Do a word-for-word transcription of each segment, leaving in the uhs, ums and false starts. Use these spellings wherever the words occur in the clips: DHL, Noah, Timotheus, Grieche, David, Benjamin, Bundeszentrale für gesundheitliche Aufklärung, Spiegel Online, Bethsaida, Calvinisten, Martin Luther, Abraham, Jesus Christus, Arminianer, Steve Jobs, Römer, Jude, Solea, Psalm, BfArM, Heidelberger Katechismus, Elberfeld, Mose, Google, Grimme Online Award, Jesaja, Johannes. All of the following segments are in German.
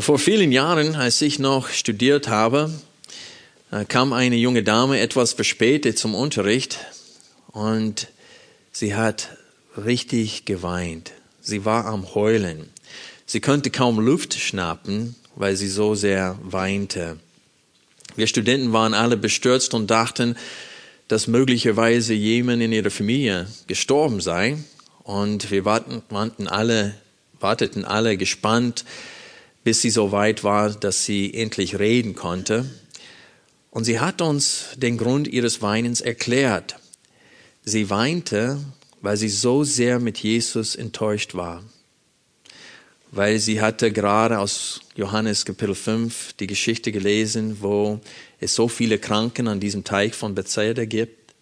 Vor vielen Jahren, als ich noch studiert habe, kam eine junge Dame etwas verspätet zum Unterricht und sie hat richtig geweint. Sie war am Heulen. Sie konnte kaum Luft schnappen, weil sie so sehr weinte. Wir Studenten waren alle bestürzt und dachten, dass möglicherweise jemand in ihrer Familie gestorben sei. Und wir warteten alle, warteten alle gespannt, bis sie so weit war, dass sie endlich reden konnte. Und sie hat uns den Grund ihres Weinens erklärt. Sie weinte, weil sie so sehr mit Jesus enttäuscht war. Weil sie hatte gerade aus Johannes Kapitel fünf die Geschichte gelesen, wo es so viele Kranken an diesem Teich von Bethsaida gibt.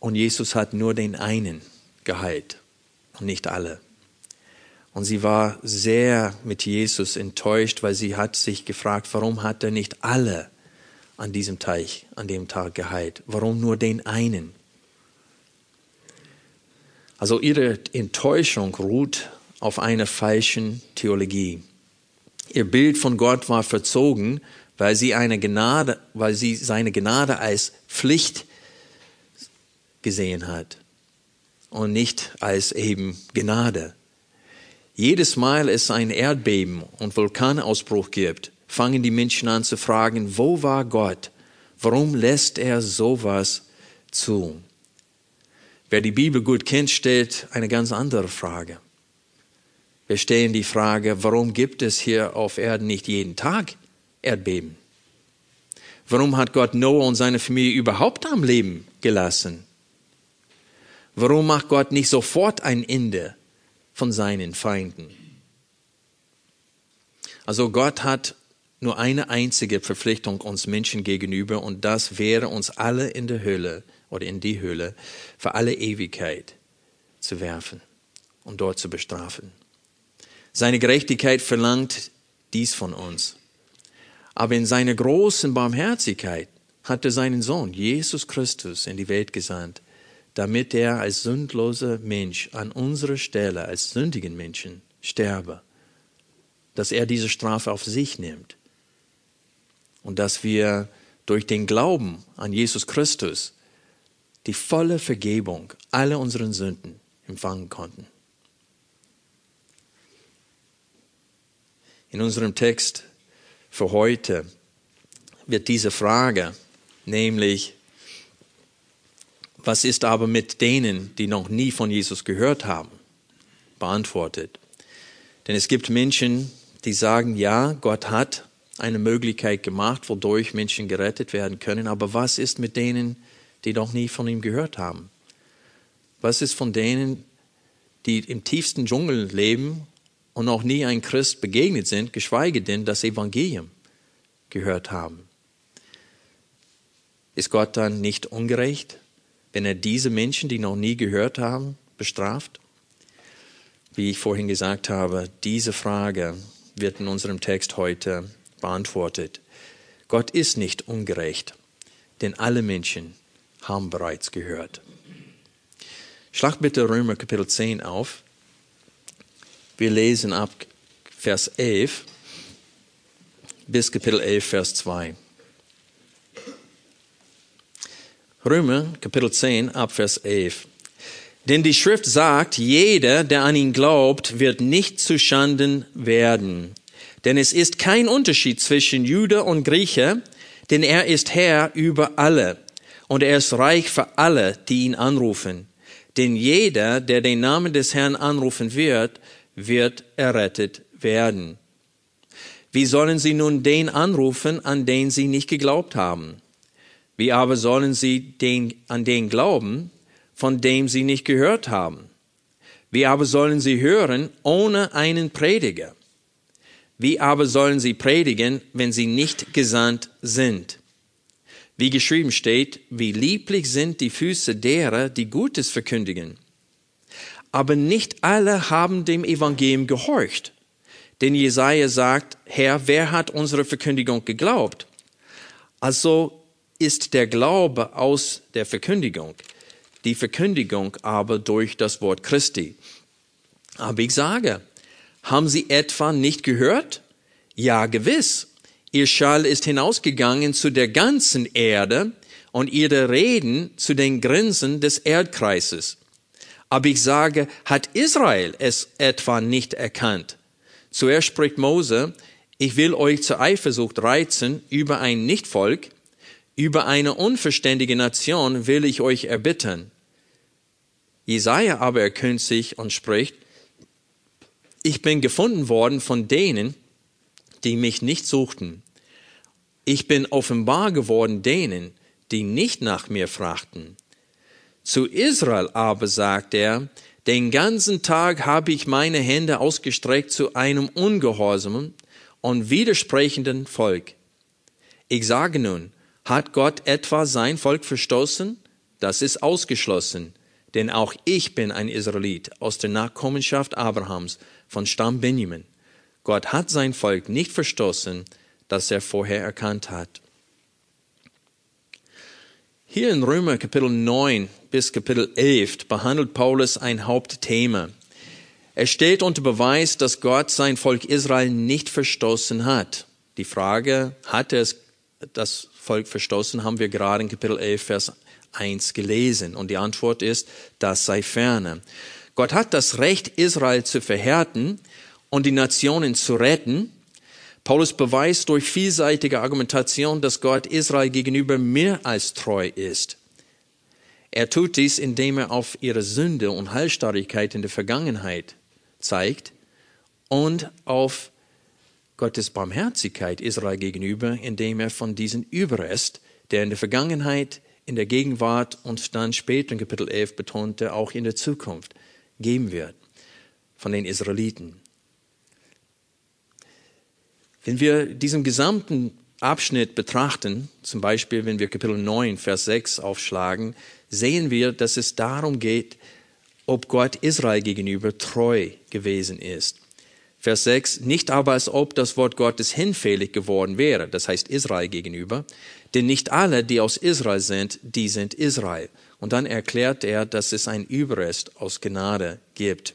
Und Jesus hat nur den einen geheilt und nicht alle. Und sie war sehr mit Jesus enttäuscht, weil sie hat sich gefragt, warum hat er nicht alle an diesem Teich, an dem Tag geheilt? Warum nur den einen? Also ihre Enttäuschung ruht auf einer falschen Theologie. Ihr Bild von Gott war verzogen, weil sie eine Gnade, weil sie seine Gnade als Pflicht gesehen hat und nicht als eben Gnade. Jedes Mal, es ein Erdbeben und Vulkanausbruch gibt, fangen die Menschen an zu fragen, wo war Gott? Warum lässt er sowas zu? Wer die Bibel gut kennt, stellt eine ganz andere Frage. Wir stellen die Frage, warum gibt es hier auf Erden nicht jeden Tag Erdbeben? Warum hat Gott Noah und seine Familie überhaupt am Leben gelassen? Warum macht Gott nicht sofort ein Ende von seinen Feinden? Also Gott hat nur eine einzige Verpflichtung uns Menschen gegenüber, und das wäre, uns alle in der Hölle oder in die Hölle für alle Ewigkeit zu werfen und dort zu bestrafen. Seine Gerechtigkeit verlangt dies von uns. Aber in seiner großen Barmherzigkeit hat er seinen Sohn Jesus Christus in die Welt gesandt, damit er als sündloser Mensch an unserer Stelle, als sündigen Menschen, sterbe. Dass er diese Strafe auf sich nimmt. Und dass wir durch den Glauben an Jesus Christus die volle Vergebung aller unseren Sünden empfangen konnten. In unserem Text für heute wird diese Frage, nämlich: Was ist aber mit denen, die noch nie von Jesus gehört haben? Beantwortet. Denn es gibt Menschen, die sagen, ja, Gott hat eine Möglichkeit gemacht, wodurch Menschen gerettet werden können. Aber was ist mit denen, die noch nie von ihm gehört haben? Was ist von denen, die im tiefsten Dschungel leben und noch nie einem Christ begegnet sind, geschweige denn das Evangelium gehört haben? Ist Gott dann nicht ungerecht, wenn er diese Menschen, die noch nie gehört haben, bestraft? Wie ich vorhin gesagt habe, diese Frage wird in unserem Text heute beantwortet. Gott ist nicht ungerecht, denn alle Menschen haben bereits gehört. Schlag bitte Römer Kapitel zehn auf. Wir lesen ab Vers elf bis Kapitel elf, Vers zwei. Römer, Kapitel zehn, ab Vers elf. Denn die Schrift sagt, jeder, der an ihn glaubt, wird nicht zu Schanden werden. Denn es ist kein Unterschied zwischen Jude und Grieche, denn er ist Herr über alle. Und er ist reich für alle, die ihn anrufen. Denn jeder, der den Namen des Herrn anrufen wird, wird errettet werden. Wie sollen sie nun den anrufen, an den sie nicht geglaubt haben? Wie aber sollen sie den, an den glauben, von dem sie nicht gehört haben? Wie aber sollen sie hören ohne einen Prediger? Wie aber sollen sie predigen, wenn sie nicht gesandt sind? Wie geschrieben steht, wie lieblich sind die Füße derer, die Gutes verkündigen. Aber nicht alle haben dem Evangelium gehorcht. Denn Jesaja sagt, Herr, wer hat unsere Verkündigung geglaubt? Also ist der Glaube aus der Verkündigung, die Verkündigung aber durch das Wort Christi. Aber ich sage, haben Sie etwa nicht gehört? Ja, gewiss. Ihr Schall ist hinausgegangen zu der ganzen Erde und ihre Reden zu den Grenzen des Erdkreises. Aber ich sage, hat Israel es etwa nicht erkannt? Zuerst spricht Mose, ich will euch zur Eifersucht reizen über ein Nichtvolk, über eine unverständige Nation will ich euch erbittern. Jesaja aber erkühnt sich und spricht, ich bin gefunden worden von denen, die mich nicht suchten. Ich bin offenbar geworden denen, die nicht nach mir fragten. Zu Israel aber sagt er, den ganzen Tag habe ich meine Hände ausgestreckt zu einem ungehorsamen und widersprechenden Volk. Ich sage nun, hat Gott etwa sein Volk verstoßen? Das ist ausgeschlossen, denn auch ich bin ein Israelit aus der Nachkommenschaft Abrahams von Stamm Benjamin. Gott hat sein Volk nicht verstoßen, das er vorher erkannt hat. Hier in Römer Kapitel neun bis Kapitel elf behandelt Paulus ein Hauptthema. Er stellt unter Beweis, dass Gott sein Volk Israel nicht verstoßen hat. Die Frage, hat er das Volk verstoßen, haben wir gerade in Kapitel elf, Vers eins gelesen. Und die Antwort ist, das sei ferne. Gott hat das Recht, Israel zu verhärten und die Nationen zu retten. Paulus beweist durch vielseitige Argumentation, dass Gott Israel gegenüber mehr als treu ist. Er tut dies, indem er auf ihre Sünde und Halsstarrigkeit in der Vergangenheit zeigt und auf Gottes Barmherzigkeit Israel gegenüber, indem er von diesem Überrest, der in der Vergangenheit, in der Gegenwart und dann später in Kapitel elf betonte, auch in der Zukunft geben wird von den Israeliten. Wenn wir diesen gesamten Abschnitt betrachten, zum Beispiel wenn wir Kapitel neun, Vers sechs aufschlagen, sehen wir, dass es darum geht, ob Gott Israel gegenüber treu gewesen ist. Vers sechs, nicht aber als ob das Wort Gottes hinfällig geworden wäre, das heißt Israel gegenüber, denn nicht alle, die aus Israel sind, die sind Israel. Und dann erklärt er, dass es ein Überrest aus Gnade gibt.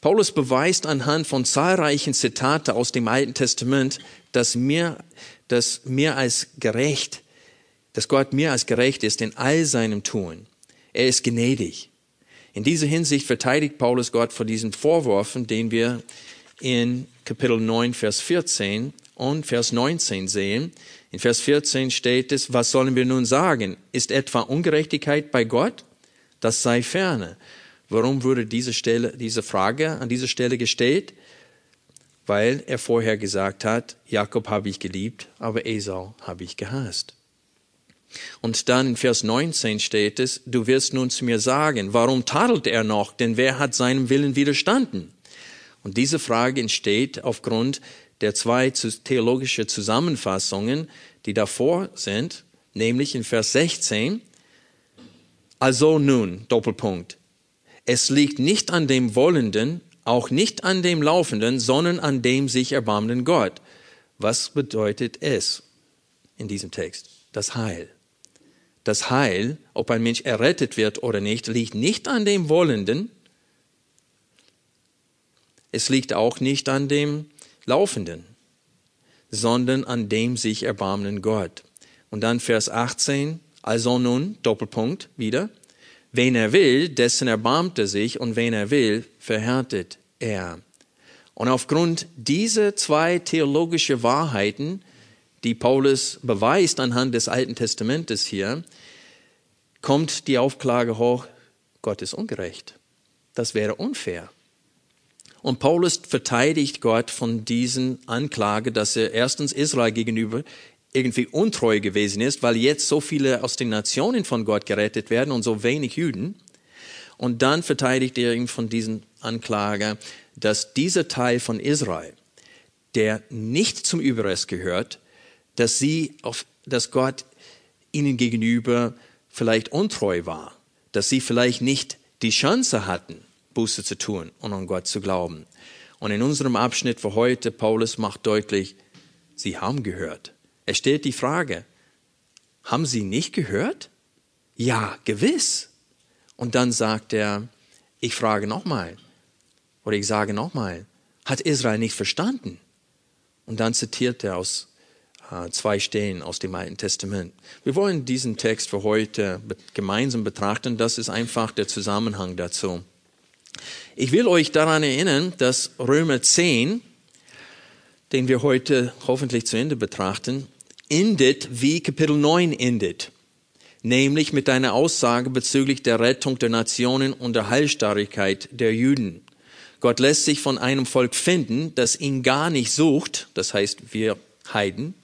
Paulus beweist anhand von zahlreichen Zitate aus dem Alten Testament, dass, mir, dass, mir als gerecht, dass Gott mehr als gerecht ist in all seinem Tun. Er ist gnädig. In dieser Hinsicht verteidigt Paulus Gott vor diesen Vorwürfen, den wir in Kapitel neun, Vers vierzehn und Vers neunzehn sehen. In Vers vierzehn steht es, was sollen wir nun sagen? Ist etwa Ungerechtigkeit bei Gott? Das sei ferne. Warum wurde diese, Stelle, diese Frage an dieser Stelle gestellt? Weil er vorher gesagt hat, Jakob habe ich geliebt, aber Esau habe ich gehasst. Und dann in Vers neunzehn steht es, du wirst nun zu mir sagen, warum tadelt er noch, denn wer hat seinem Willen widerstanden? Und diese Frage entsteht aufgrund der zwei theologischen Zusammenfassungen, die davor sind, nämlich in Vers sechzehn, also nun, Doppelpunkt, es liegt nicht an dem Wollenden, auch nicht an dem Laufenden, sondern an dem sich erbarmenden Gott. Was bedeutet es in diesem Text? Das Heil. Das Heil, ob ein Mensch errettet wird oder nicht, liegt nicht an dem Wollenden. Es liegt auch nicht an dem Laufenden, sondern an dem sich erbarmenden Gott. Und dann Vers achtzehn, also nun, Doppelpunkt wieder. Wen er will, dessen erbarmt er sich und wen er will, verhärtet er. Und aufgrund dieser zwei theologischen Wahrheiten, die Paulus beweist anhand des Alten Testamentes hier, kommt die Aufklage hoch, Gott ist ungerecht. Das wäre unfair. Und Paulus verteidigt Gott von diesen Anklage, dass er erstens Israel gegenüber irgendwie untreu gewesen ist, weil jetzt so viele aus den Nationen von Gott gerettet werden und so wenig Juden. Und dann verteidigt er ihn von diesen Anklagen, dass dieser Teil von Israel, der nicht zum Überrest gehört, dass sie auf, dass Gott ihnen gegenüber vielleicht untreu war, dass sie vielleicht nicht die Chance hatten, Buße zu tun und an Gott zu glauben. Und in unserem Abschnitt für heute, Paulus macht deutlich, sie haben gehört. Er stellt die Frage, haben sie nicht gehört? Ja, gewiss. Und dann sagt er, ich frage nochmal, oder ich sage nochmal, hat Israel nicht verstanden? Und dann zitiert er aus äh, zwei Stellen aus dem Alten Testament. Wir wollen diesen Text für heute gemeinsam betrachten. Das ist einfach der Zusammenhang dazu. Ich will euch daran erinnern, dass Römer zehn, den wir heute hoffentlich zu Ende betrachten, endet wie Kapitel neun endet. Nämlich mit einer Aussage bezüglich der Rettung der Nationen und der Heilstarrigkeit der Juden. Gott lässt sich von einem Volk finden, das ihn gar nicht sucht, das heißt wir Heiden,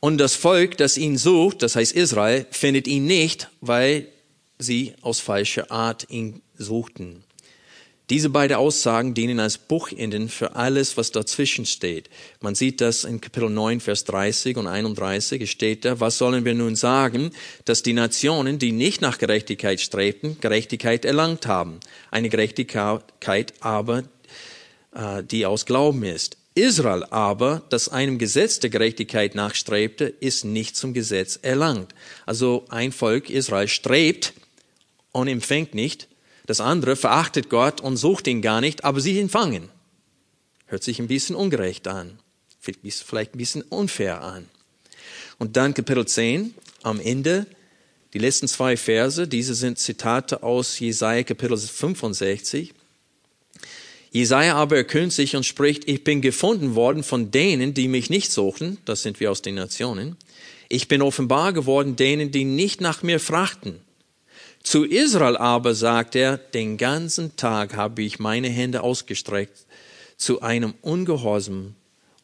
und das Volk, das ihn sucht, das heißt Israel, findet ihn nicht, weil sie aus falscher Art ihn suchten. Diese beiden Aussagen dienen als Buchenden für alles, was dazwischen steht. Man sieht das in Kapitel neun, Vers dreißig und einunddreißig. Es steht da, was sollen wir nun sagen, dass die Nationen, die nicht nach Gerechtigkeit strebten, Gerechtigkeit erlangt haben. Eine Gerechtigkeit aber, äh, die aus Glauben ist. Israel aber, das einem Gesetz der Gerechtigkeit nachstrebte, ist nicht zum Gesetz erlangt. Also ein Volk Israel strebt und empfängt nicht. Das andere verachtet Gott und sucht ihn gar nicht, aber sie ihn fangen. Hört sich ein bisschen ungerecht an, vielleicht ein bisschen unfair an. Und dann Kapitel zehn, am Ende, die letzten zwei Verse, diese sind Zitate aus Jesaja Kapitel fünfundsechzig. Jesaja aber erkühnt sich und spricht, ich bin gefunden worden von denen, die mich nicht suchten, das sind wir aus den Nationen. Ich bin offenbar geworden denen, die nicht nach mir fragten. Zu Israel aber sagt er, den ganzen Tag habe ich meine Hände ausgestreckt zu einem ungehorsamen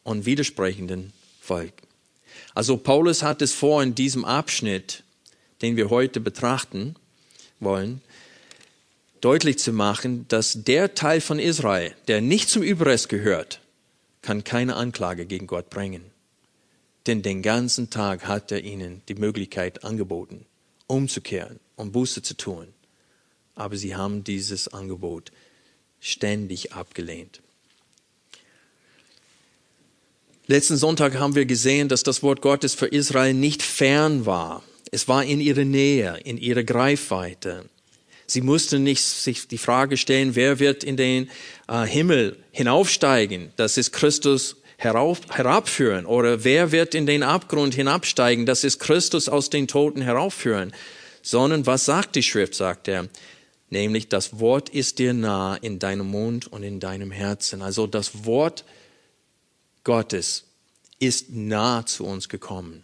und widersprechenden Volk. Also Paulus hat es vor in diesem Abschnitt, den wir heute betrachten wollen, deutlich zu machen, dass der Teil von Israel, der nicht zum Überrest gehört, kann keine Anklage gegen Gott bringen. Denn den ganzen Tag hat er ihnen die Möglichkeit angeboten, umzukehren und Buße zu tun. Aber sie haben dieses Angebot ständig abgelehnt. Letzten Sonntag haben wir gesehen, dass das Wort Gottes für Israel nicht fern war. Es war in ihrer Nähe, in ihrer Greifweite. Sie mussten nicht sich die Frage stellen, wer wird in den äh, Himmel hinaufsteigen? Das ist Christus herauf, herabführen. Oder wer wird in den Abgrund hinabsteigen? Das ist Christus aus den Toten heraufführen. Sondern was sagt die Schrift, sagt er, nämlich das Wort ist dir nah in deinem Mund und in deinem Herzen. Also das Wort Gottes ist nah zu uns gekommen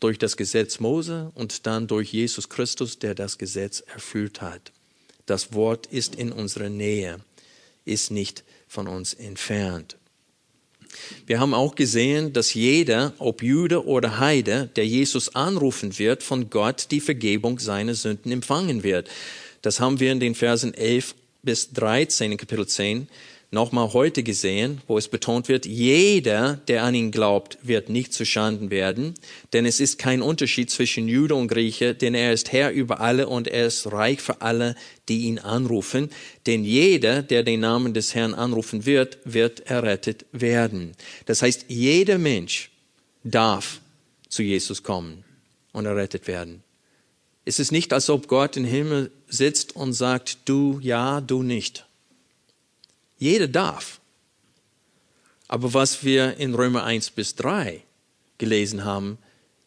durch das Gesetz Mose und dann durch Jesus Christus, der das Gesetz erfüllt hat. Das Wort ist in unserer Nähe, ist nicht von uns entfernt. Wir haben auch gesehen, dass jeder, ob Jude oder Heide, der Jesus anrufen wird, von Gott die Vergebung seiner Sünden empfangen wird. Das haben wir in den Versen elf bis dreizehn in Kapitel zehn nochmal heute gesehen, wo es betont wird, jeder, der an ihn glaubt, wird nicht zu Schanden werden, denn es ist kein Unterschied zwischen Jude und Grieche, denn er ist Herr über alle und er ist reich für alle, die ihn anrufen. Denn jeder, der den Namen des Herrn anrufen wird, wird errettet werden. Das heißt, jeder Mensch darf zu Jesus kommen und errettet werden. Es ist nicht, als ob Gott im Himmel sitzt und sagt, du ja, du nicht. Jeder darf. Aber was wir in Römer eins bis drei gelesen haben,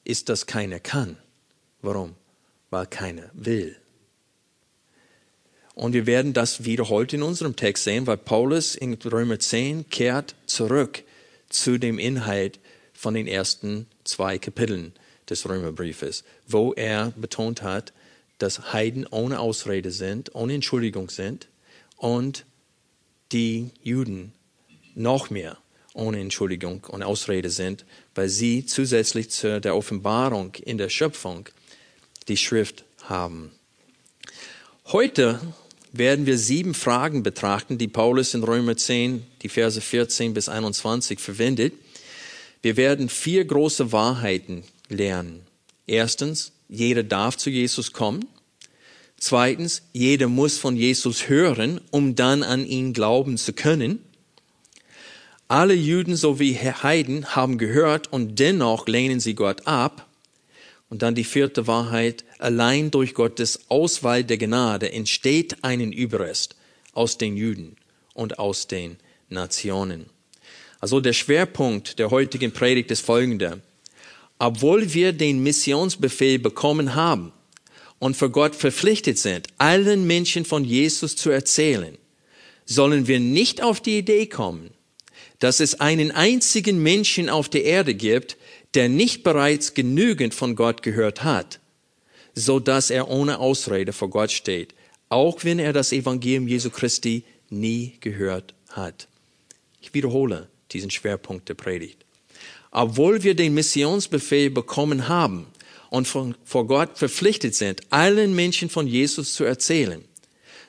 ist, dass keiner kann. Warum? Weil keiner will. Und wir werden das wiederholt in unserem Text sehen, weil Paulus in Römer zehn kehrt zurück zu dem Inhalt von den ersten zwei Kapiteln des Römerbriefes, wo er betont hat, dass Heiden ohne Ausrede sind, ohne Entschuldigung sind und die Juden noch mehr ohne Entschuldigung und Ausrede sind, weil sie zusätzlich zu der Offenbarung in der Schöpfung die Schrift haben. Heute werden wir sieben Fragen betrachten, die Paulus in Römer zehn, die Verse vierzehn bis einundzwanzig verwendet. Wir werden vier große Wahrheiten lernen. Erstens, jeder darf zu Jesus kommen. Zweitens, jeder muss von Jesus hören, um dann an ihn glauben zu können. Alle Juden sowie Heiden haben gehört und dennoch lehnen sie Gott ab. Und dann die vierte Wahrheit, allein durch Gottes Auswahl der Gnade entsteht ein Überrest aus den Juden und aus den Nationen. Also der Schwerpunkt der heutigen Predigt ist folgender. Obwohl wir den Missionsbefehl bekommen haben, und für Gott verpflichtet sind, allen Menschen von Jesus zu erzählen, sollen wir nicht auf die Idee kommen, dass es einen einzigen Menschen auf der Erde gibt, der nicht bereits genügend von Gott gehört hat, so dass er ohne Ausrede vor Gott steht, auch wenn er das Evangelium Jesu Christi nie gehört hat. Ich wiederhole diesen Schwerpunkt der Predigt. Obwohl wir den Missionsbefehl bekommen haben, und von, vor Gott verpflichtet sind, allen Menschen von Jesus zu erzählen,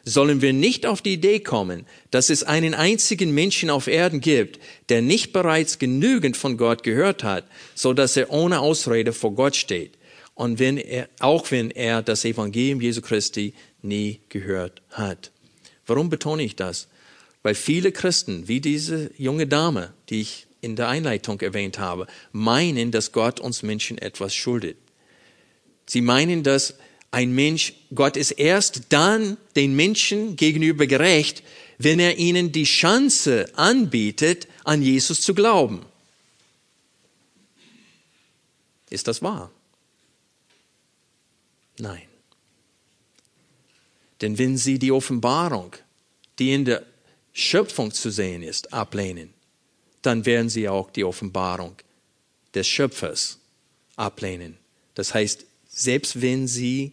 sollen wir nicht auf die Idee kommen, dass es einen einzigen Menschen auf Erden gibt, der nicht bereits genügend von Gott gehört hat, so dass er ohne Ausrede vor Gott steht, und wenn er, auch wenn er das Evangelium Jesu Christi nie gehört hat. Warum betone ich das? Weil viele Christen, wie diese junge Dame, die ich in der Einleitung erwähnt habe, meinen, dass Gott uns Menschen etwas schuldet. Sie meinen, dass ein Mensch, Gott ist erst dann den Menschen gegenüber gerecht, wenn er ihnen die Chance anbietet, an Jesus zu glauben. Ist das wahr? Nein. Denn wenn sie die Offenbarung, die in der Schöpfung zu sehen ist, ablehnen, dann werden sie auch die Offenbarung des Schöpfers ablehnen. Das heißt, selbst wenn sie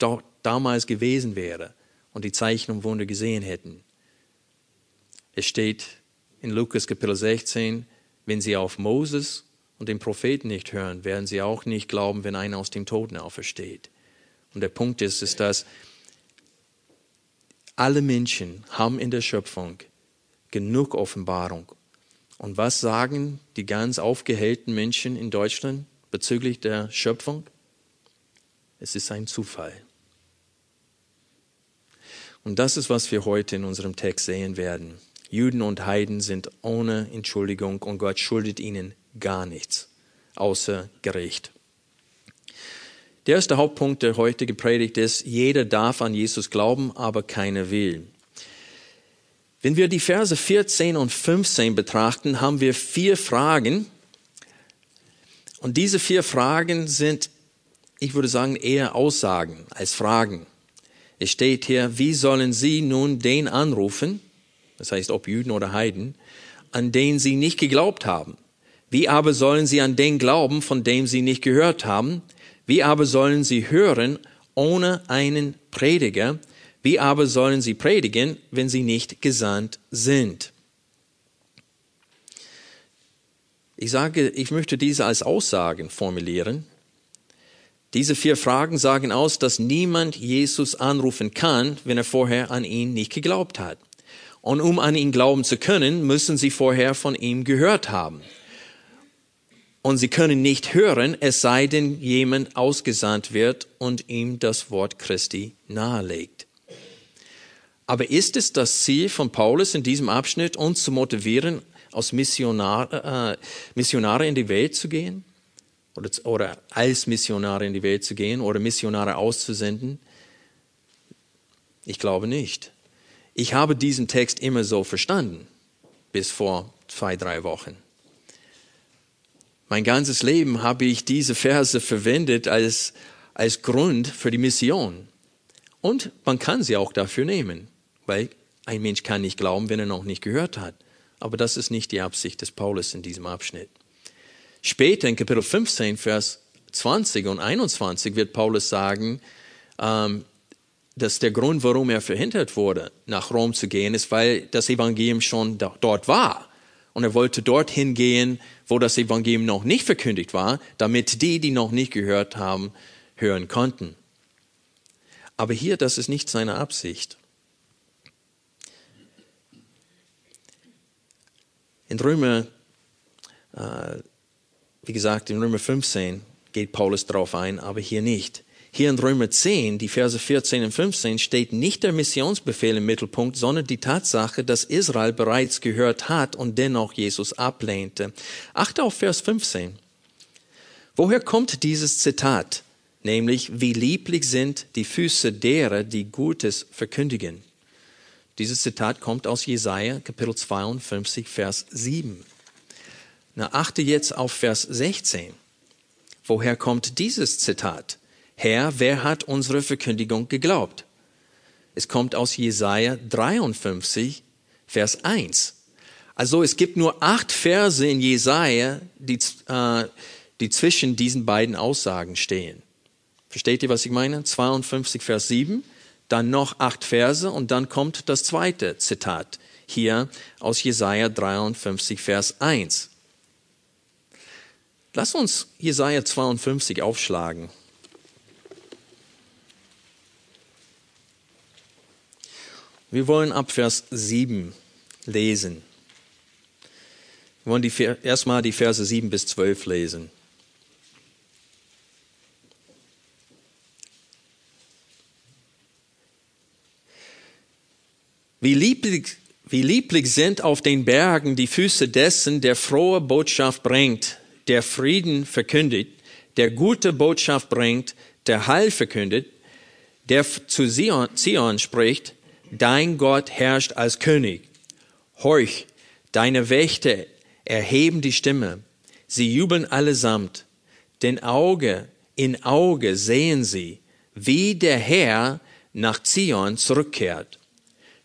dort damals gewesen wäre und die Zeichen und Wunder gesehen hätten. Es steht in Lukas Kapitel sechzehn, wenn sie auf Moses und den Propheten nicht hören, werden sie auch nicht glauben, wenn einer aus dem Toten aufersteht. Und der Punkt ist, ist, dass alle Menschen haben in der Schöpfung genug Offenbarung. Und was sagen die ganz aufgehellten Menschen in Deutschland bezüglich der Schöpfung? Es ist ein Zufall. Und das ist, was wir heute in unserem Text sehen werden. Juden und Heiden sind ohne Entschuldigung und Gott schuldet ihnen gar nichts, außer Gericht. Der erste Hauptpunkt der heutigen Predigt ist, jeder darf an Jesus glauben, aber keiner will. Wenn wir die Verse vierzehn und fünfzehn betrachten, haben wir vier Fragen. Und diese vier Fragen sind, ich würde sagen, eher Aussagen als Fragen. Es steht hier, wie sollen sie nun den anrufen, das heißt, ob Juden oder Heiden, an den sie nicht geglaubt haben? Wie aber sollen sie an den glauben, von dem sie nicht gehört haben? Wie aber sollen sie hören ohne einen Prediger? Wie aber sollen sie predigen, wenn sie nicht gesandt sind? Ich sage, ich möchte diese als Aussagen formulieren. Diese vier Fragen sagen aus, dass niemand Jesus anrufen kann, wenn er vorher an ihn nicht geglaubt hat. Und um an ihn glauben zu können, müssen sie vorher von ihm gehört haben. Und sie können nicht hören, es sei denn, jemand ausgesandt wird und ihm das Wort Christi nahelegt. Aber ist es das Ziel von Paulus in diesem Abschnitt, uns zu motivieren, als Missionare, äh, Missionare in die Welt zu gehen? Oder, oder als Missionare in die Welt zu gehen oder Missionare auszusenden? Ich glaube nicht. Ich habe diesen Text immer so verstanden, bis vor zwei, drei Wochen. Mein ganzes Leben habe ich diese Verse verwendet als, als Grund für die Mission. Und man kann sie auch dafür nehmen, weil ein Mensch kann nicht glauben, wenn er noch nicht gehört hat. Aber das ist nicht die Absicht des Paulus in diesem Abschnitt. Später in Kapitel fünfzehn, Vers zwanzig und einundzwanzig wird Paulus sagen, dass der Grund, warum er verhindert wurde, nach Rom zu gehen, ist, weil das Evangelium schon dort war. Und er wollte dorthin gehen, wo das Evangelium noch nicht verkündigt war, damit die, die noch nicht gehört haben, hören konnten. Aber hier, das ist nicht seine Absicht. In Römer, äh, wie gesagt, in Römer fünfzehn geht Paulus drauf ein, aber hier nicht. Hier in Römer zehn, die Verse vierzehn und fünfzehn, steht nicht der Missionsbefehl im Mittelpunkt, sondern die Tatsache, dass Israel bereits gehört hat und dennoch Jesus ablehnte. Achte auf Vers fünfzehn. Woher kommt dieses Zitat? Nämlich, wie lieblich sind die Füße derer, die Gutes verkündigen. Dieses Zitat kommt aus Jesaja, Kapitel zweiundfünfzig, Vers sieben. Na, achte jetzt auf Vers sechzehn. Woher kommt dieses Zitat? Herr, wer hat unsere Verkündigung geglaubt? Es kommt aus Jesaja dreiundfünfzig, Vers eins. Also es gibt nur acht Verse in Jesaja, die, äh, die zwischen diesen beiden Aussagen stehen. Versteht ihr, was ich meine? zweiundfünfzig, Vers sieben, dann noch acht Verse und dann kommt das zweite Zitat hier aus Jesaja dreiundfünfzig, Vers eins. Lass uns Jesaja zweiundfünfzig aufschlagen. Wir wollen ab Vers sieben lesen. Wir wollen die, erstmal die Verse sieben bis zwölf lesen. Wie lieblich, wie lieblich sind auf den Bergen die Füße dessen, der frohe Botschaft bringt, der Frieden verkündet, der gute Botschaft bringt, der Heil verkündet, der zu Zion, Zion spricht, dein Gott herrscht als König. Horch, deine Wächter erheben die Stimme. Sie jubeln allesamt. Denn Auge in Auge sehen sie, wie der Herr nach Zion zurückkehrt.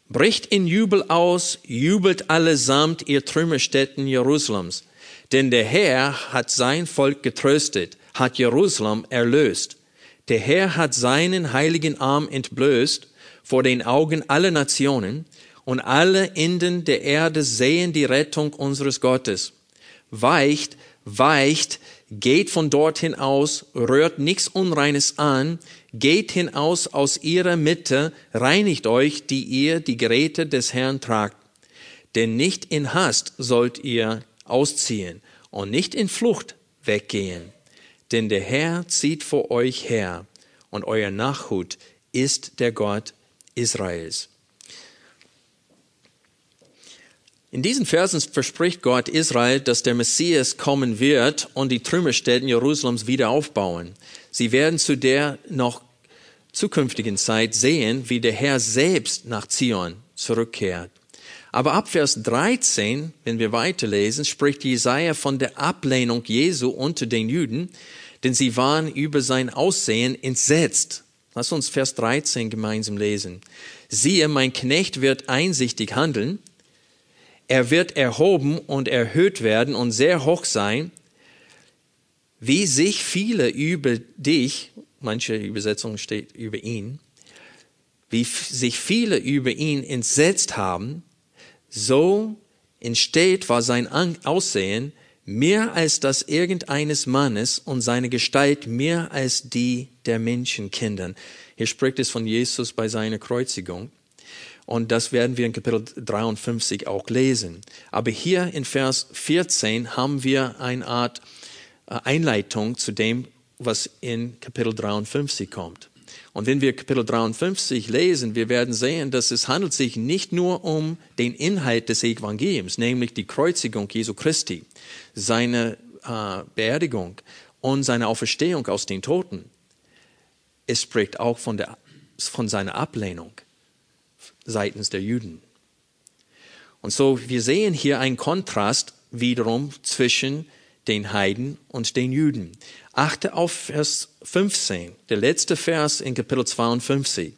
Bricht in Jubel aus, jubelt allesamt ihr Trümmerstätten Jerusalems. Denn der Herr hat sein Volk getröstet, hat Jerusalem erlöst. Der Herr hat seinen heiligen Arm entblößt vor den Augen aller Nationen, und alle Enden der Erde sehen die Rettung unseres Gottes. Weicht, weicht, geht von dorthin aus, rührt nichts Unreines an, geht hinaus aus ihrer Mitte, reinigt euch, die ihr die Geräte des Herrn tragt. Denn nicht in Hast sollt ihr ausziehen und nicht in Flucht weggehen. Denn der Herr zieht vor euch her, und euer Nachhut ist der Gott Israels. In diesen Versen verspricht Gott Israel, dass der Messias kommen wird und die Trümmerstätten Jerusalems wieder aufbauen. Sie werden zu der noch zukünftigen Zeit sehen, wie der Herr selbst nach Zion zurückkehrt. Aber ab Vers dreizehn, wenn wir weiterlesen, spricht Jesaja von der Ablehnung Jesu unter den Juden, denn sie waren über sein Aussehen entsetzt. Lass uns Vers dreizehn gemeinsam lesen. Siehe, mein Knecht wird einsichtig handeln. Er wird erhoben und erhöht werden und sehr hoch sein. Wie sich viele über dich, manche Übersetzung steht über ihn, wie sich viele über ihn entsetzt haben, so entsteht war sein Aussehen mehr als das irgendeines Mannes und seine Gestalt mehr als die der Menschenkindern. Hier spricht es von Jesus bei seiner Kreuzigung. Und das werden wir in Kapitel dreiundfünfzig auch lesen. Aber hier in Vers vierzehn haben wir eine Art Einleitung zu dem, was in Kapitel dreiundfünfzig kommt. Und wenn wir Kapitel dreiundfünfzig lesen, wir werden sehen, dass es handelt sich nicht nur um den Inhalt des Evangeliums, nämlich die Kreuzigung Jesu Christi, seine äh, Beerdigung und seine Auferstehung aus den Toten. Es spricht auch von, der, von seiner Ablehnung seitens der Juden. Und so, wir sehen hier einen Kontrast wiederum zwischen den Heiden und den Juden. Achte auf Vers fünfzehn, der letzte Vers in Kapitel zweiundfünfzig.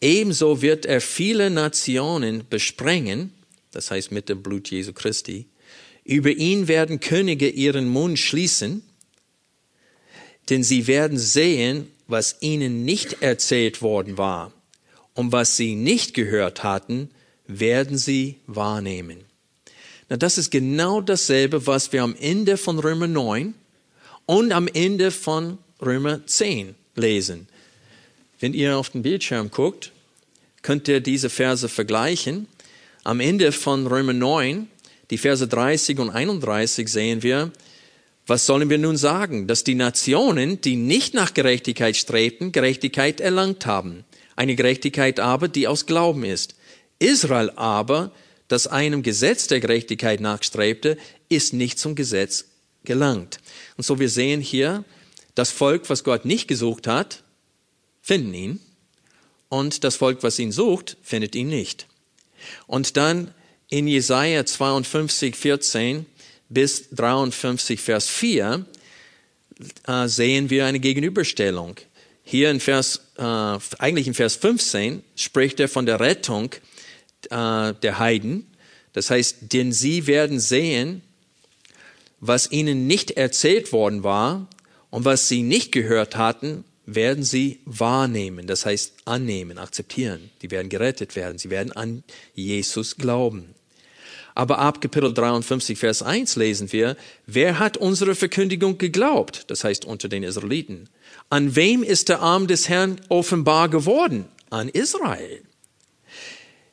Ebenso wird er viele Nationen besprengen, das heißt mit dem Blut Jesu Christi. Über ihn werden Könige ihren Mund schließen, denn sie werden sehen, was ihnen nicht erzählt worden war. Und was sie nicht gehört hatten, werden sie wahrnehmen. Na, das ist genau dasselbe, was wir am Ende von Römer neun und am Ende von Römer zehn lesen. Wenn ihr auf den Bildschirm guckt, könnt ihr diese Verse vergleichen. Am Ende von Römer neun, die Verse dreißig und einunddreißig, sehen wir, was sollen wir nun sagen? Dass die Nationen, die nicht nach Gerechtigkeit strebten, Gerechtigkeit erlangt haben. Eine Gerechtigkeit aber, die aus Glauben ist. Israel aber, das einem Gesetz der Gerechtigkeit nachstrebte, ist nicht zum Gesetz gelangt. Und so wir sehen hier, das Volk, was Gott nicht gesucht hat, finden ihn. Und das Volk, was ihn sucht, findet ihn nicht. Und dann in Jesaja zweiundfünfzig, vierzehn bis dreiundfünfzig, Vers vier äh, sehen wir eine Gegenüberstellung. Hier in Vers, äh, eigentlich in Vers fünfzehn spricht er von der Rettung äh, der Heiden. Das heißt, denn sie werden sehen, was ihnen nicht erzählt worden war und was sie nicht gehört hatten, werden sie wahrnehmen, das heißt annehmen, akzeptieren. Die werden gerettet werden, sie werden an Jesus glauben. Aber ab Kapitel dreiundfünfzig, Vers eins lesen wir, wer hat unsere Verkündigung geglaubt? Das heißt unter den Israeliten. An wem ist der Arm des Herrn offenbar geworden? An Israel.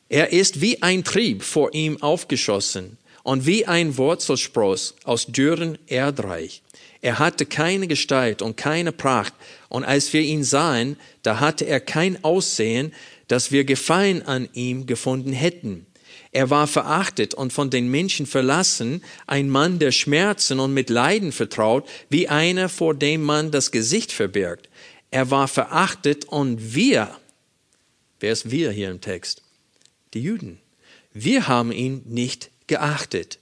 Er ist wie ein Trieb vor ihm aufgeschossen und wie ein Wurzelspross aus dürren Erdreich. Er hatte keine Gestalt und keine Pracht, und als wir ihn sahen, da hatte er kein Aussehen, dass wir Gefallen an ihm gefunden hätten. Er war verachtet und von den Menschen verlassen, ein Mann der Schmerzen und mit Leiden vertraut, wie einer, vor dem man das Gesicht verbirgt. Er war verachtet und wir, wer ist wir hier im Text? Die Juden. Wir haben ihn nicht geachtet.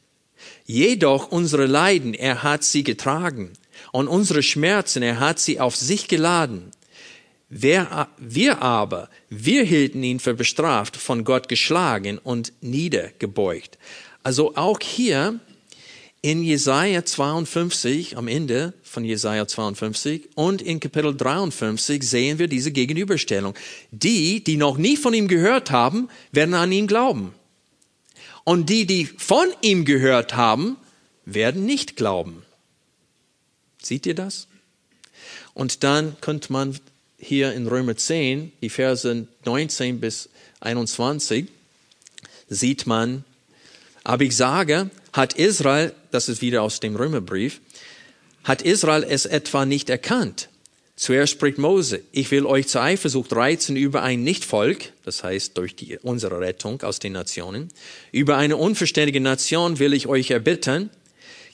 Jedoch unsere Leiden, er hat sie getragen, und unsere Schmerzen, er hat sie auf sich geladen. Wer, wir aber, wir hielten ihn für bestraft, von Gott geschlagen und niedergebeugt. Also auch hier in Jesaja zweiundfünfzig, am Ende von Jesaja zweiundfünfzig und in Kapitel dreiundfünfzig sehen wir diese Gegenüberstellung. Die, die noch nie von ihm gehört haben, werden an ihn glauben. Und die, die von ihm gehört haben, werden nicht glauben. Seht ihr das? Und dann könnte man hier in Römer zehn, die Verse neunzehn bis einundzwanzig, sieht man, aber ich sage, hat Israel, das ist wieder aus dem Römerbrief, hat Israel es etwa nicht erkannt? Zuerst spricht Mose, ich will euch zur Eifersucht reizen über ein Nichtvolk, das heißt durch die, unsere Rettung aus den Nationen, über eine unverständige Nation will ich euch erbittern.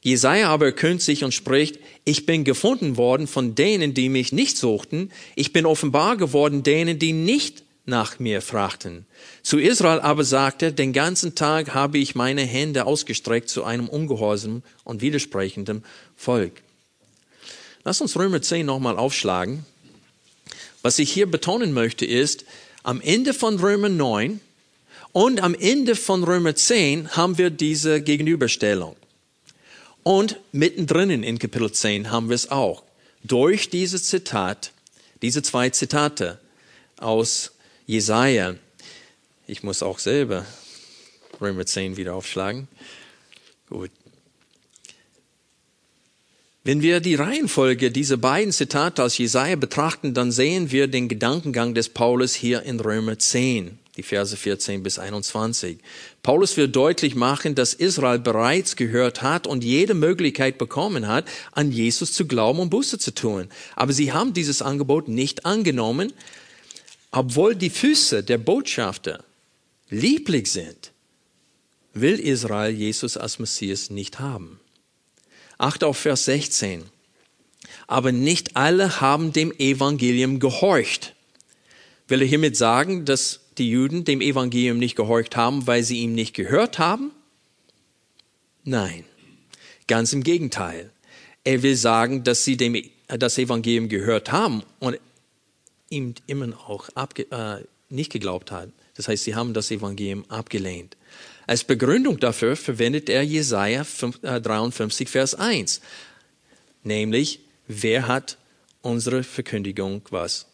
Jesaja aber erkühnt sich und spricht, ich bin gefunden worden von denen, die mich nicht suchten, ich bin offenbar geworden denen, die nicht nach mir fragten. Zu Israel aber sagt er, den ganzen Tag habe ich meine Hände ausgestreckt zu einem ungehorsamen und widersprechenden Volk. Lass uns Römer zehn nochmal aufschlagen. Was ich hier betonen möchte ist, am Ende von Römer neun und am Ende von Römer zehn haben wir diese Gegenüberstellung. Und mittendrin in Kapitel zehn haben wir es auch. Durch dieses Zitat, diese zwei Zitate aus Jesaja. Ich muss auch selber Römer zehn wieder aufschlagen. Gut. Wenn wir die Reihenfolge dieser beiden Zitate aus Jesaja betrachten, dann sehen wir den Gedankengang des Paulus hier in Römer zehn, die Verse vierzehn bis einundzwanzig. Paulus will deutlich machen, dass Israel bereits gehört hat und jede Möglichkeit bekommen hat, an Jesus zu glauben und Buße zu tun. Aber sie haben dieses Angebot nicht angenommen, obwohl die Füße der Botschafter lieblich sind, will Israel Jesus als Messias nicht haben. Acht auf Vers sechzehn. Aber nicht alle haben dem Evangelium gehorcht. Will er hiermit sagen, dass die Juden dem Evangelium nicht gehorcht haben, weil sie ihm nicht gehört haben? Nein, ganz im Gegenteil. Er will sagen, dass sie dem, das Evangelium gehört haben und ihm immer auch abge, äh, nicht geglaubt haben. Das heißt, sie haben das Evangelium abgelehnt. Als Begründung dafür verwendet er Jesaja dreiundfünfzig, Vers eins. Nämlich, wer hat unsere Verkündigung was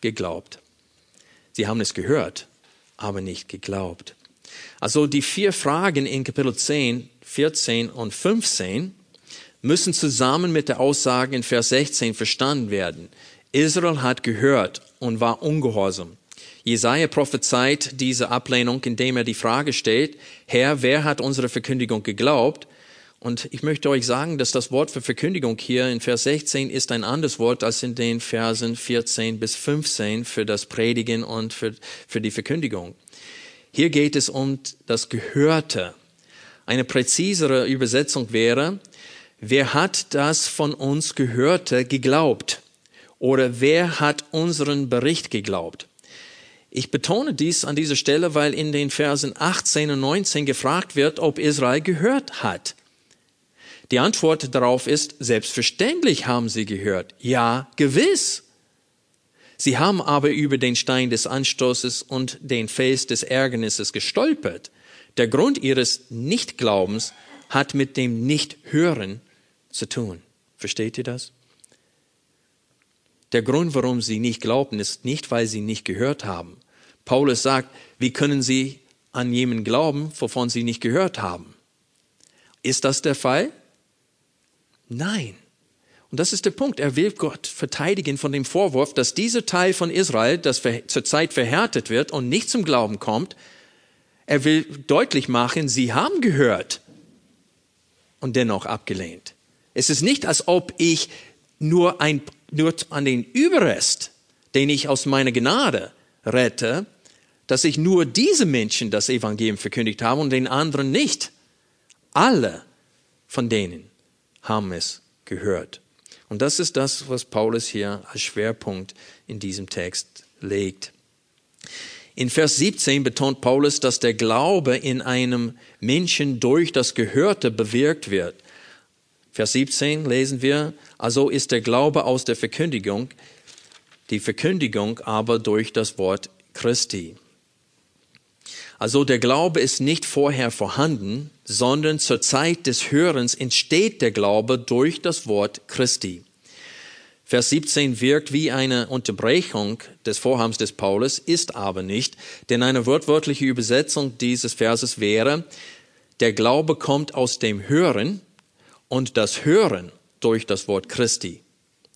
geglaubt? Sie haben es gehört, aber nicht geglaubt. Also die vier Fragen in Kapitel zehn, vierzehn und fünfzehn müssen zusammen mit der Aussage in Vers sechzehn verstanden werden. Israel hat gehört und war ungehorsam. Jesaja prophezeit diese Ablehnung, indem er die Frage stellt, Herr, wer hat unsere Verkündigung geglaubt? Und ich möchte euch sagen, dass das Wort für Verkündigung hier in Vers sechzehn ist ein anderes Wort als in den Versen vierzehn bis fünfzehn für das Predigen und für, für die Verkündigung. Hier geht es um das Gehörte. Eine präzisere Übersetzung wäre, wer hat das von uns Gehörte geglaubt? Oder wer hat unseren Bericht geglaubt? Ich betone dies an dieser Stelle, weil in den Versen achtzehn und neunzehn gefragt wird, ob Israel gehört hat. Die Antwort darauf ist, selbstverständlich haben sie gehört. Ja, gewiss. Sie haben aber über den Stein des Anstoßes und den Fels des Ärgernisses gestolpert. Der Grund ihres Nichtglaubens hat mit dem Nichthören zu tun. Versteht ihr das? Der Grund, warum sie nicht glauben, ist nicht, weil sie nicht gehört haben. Paulus sagt, wie können sie an jemanden glauben, wovon sie nicht gehört haben? Ist das der Fall? Nein. Und das ist der Punkt. Er will Gott verteidigen von dem Vorwurf, dass dieser Teil von Israel, das zurzeit verhärtet wird und nicht zum Glauben kommt, er will deutlich machen, sie haben gehört und dennoch abgelehnt. Es ist nicht, als ob ich nur, ein, nur an den Überrest, den ich aus meiner Gnade rette, dass ich nur diese Menschen das Evangelium verkündigt habe und den anderen nicht. Alle von denen haben es gehört. Und das ist das, was Paulus hier als Schwerpunkt in diesem Text legt. In Vers siebzehn betont Paulus, dass der Glaube in einem Menschen durch das Gehörte bewirkt wird. Vers siebzehn lesen wir, also ist der Glaube aus der Verkündigung, die Verkündigung aber durch das Wort Christi. Also der Glaube ist nicht vorher vorhanden, sondern zur Zeit des Hörens entsteht der Glaube durch das Wort Christi. Vers siebzehn wirkt wie eine Unterbrechung des Vorhabens des Paulus, ist aber nicht, denn eine wortwörtliche Übersetzung dieses Verses wäre, der Glaube kommt aus dem Hören und das Hören durch das Wort Christi.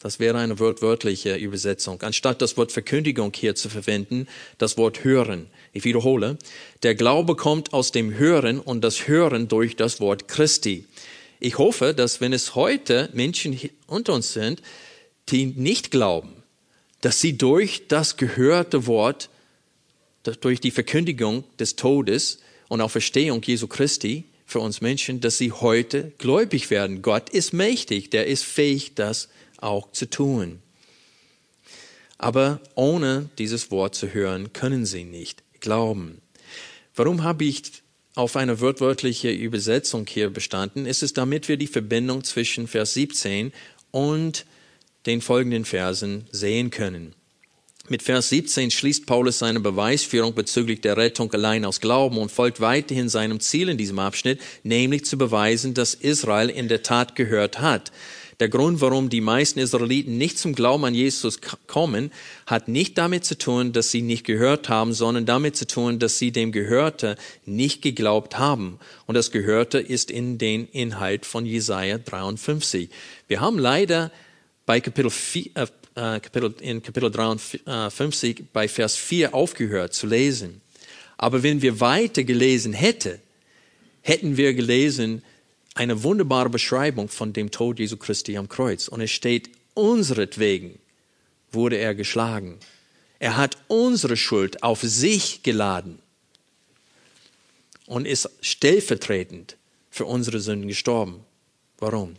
Das wäre eine wortwörtliche Übersetzung. Anstatt das Wort Verkündigung hier zu verwenden, das Wort Hören. Ich wiederhole, der Glaube kommt aus dem Hören und das Hören durch das Wort Christi. Ich hoffe, dass wenn es heute Menschen unter uns sind, die nicht glauben, dass sie durch das gehörte Wort, durch die Verkündigung des Todes und Auferstehung Jesu Christi für uns Menschen, dass sie heute gläubig werden. Gott ist mächtig, der ist fähig, das auch zu tun. Aber ohne dieses Wort zu hören, können sie nicht glauben. Warum habe ich auf eine wortwörtliche Übersetzung hier bestanden? Es ist, damit wir die Verbindung zwischen Vers siebzehn und den folgenden Versen sehen können. Mit Vers siebzehn schließt Paulus seine Beweisführung bezüglich der Rettung allein aus Glauben und folgt weiterhin seinem Ziel in diesem Abschnitt, nämlich zu beweisen, dass Israel in der Tat gehört hat. Der Grund, warum die meisten Israeliten nicht zum Glauben an Jesus kommen, hat nicht damit zu tun, dass sie nicht gehört haben, sondern damit zu tun, dass sie dem Gehörte nicht geglaubt haben. Und das Gehörte ist in den Inhalt von Jesaja dreiundfünfzig. Wir haben leider bei Kapitel vier, äh, Kapitel, in Kapitel dreiundfünfzig bei Vers vier aufgehört zu lesen. Aber wenn wir weiter gelesen hätten, hätten wir gelesen, eine wunderbare Beschreibung von dem Tod Jesu Christi am Kreuz. Und es steht, unseretwegen wurde er geschlagen. Er hat unsere Schuld auf sich geladen und ist stellvertretend für unsere Sünden gestorben. Warum?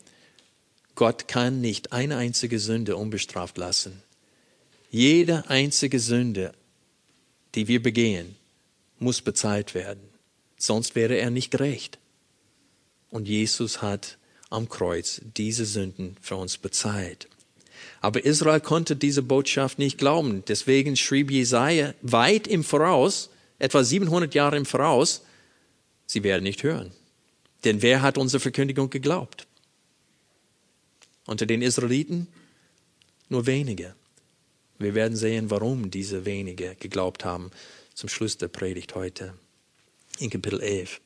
Gott kann nicht eine einzige Sünde unbestraft lassen. Jede einzige Sünde, die wir begehen, muss bezahlt werden. Sonst wäre er nicht gerecht. Und Jesus hat am Kreuz diese Sünden für uns bezahlt. Aber Israel konnte diese Botschaft nicht glauben. Deswegen schrieb Jesaja weit im Voraus, etwa siebenhundert Jahre im Voraus, sie werden nicht hören. Denn wer hat unsere Verkündigung geglaubt? Unter den Israeliten nur wenige. Wir werden sehen, warum diese wenige geglaubt haben, zum Schluss der Predigt heute in Kapitel elf.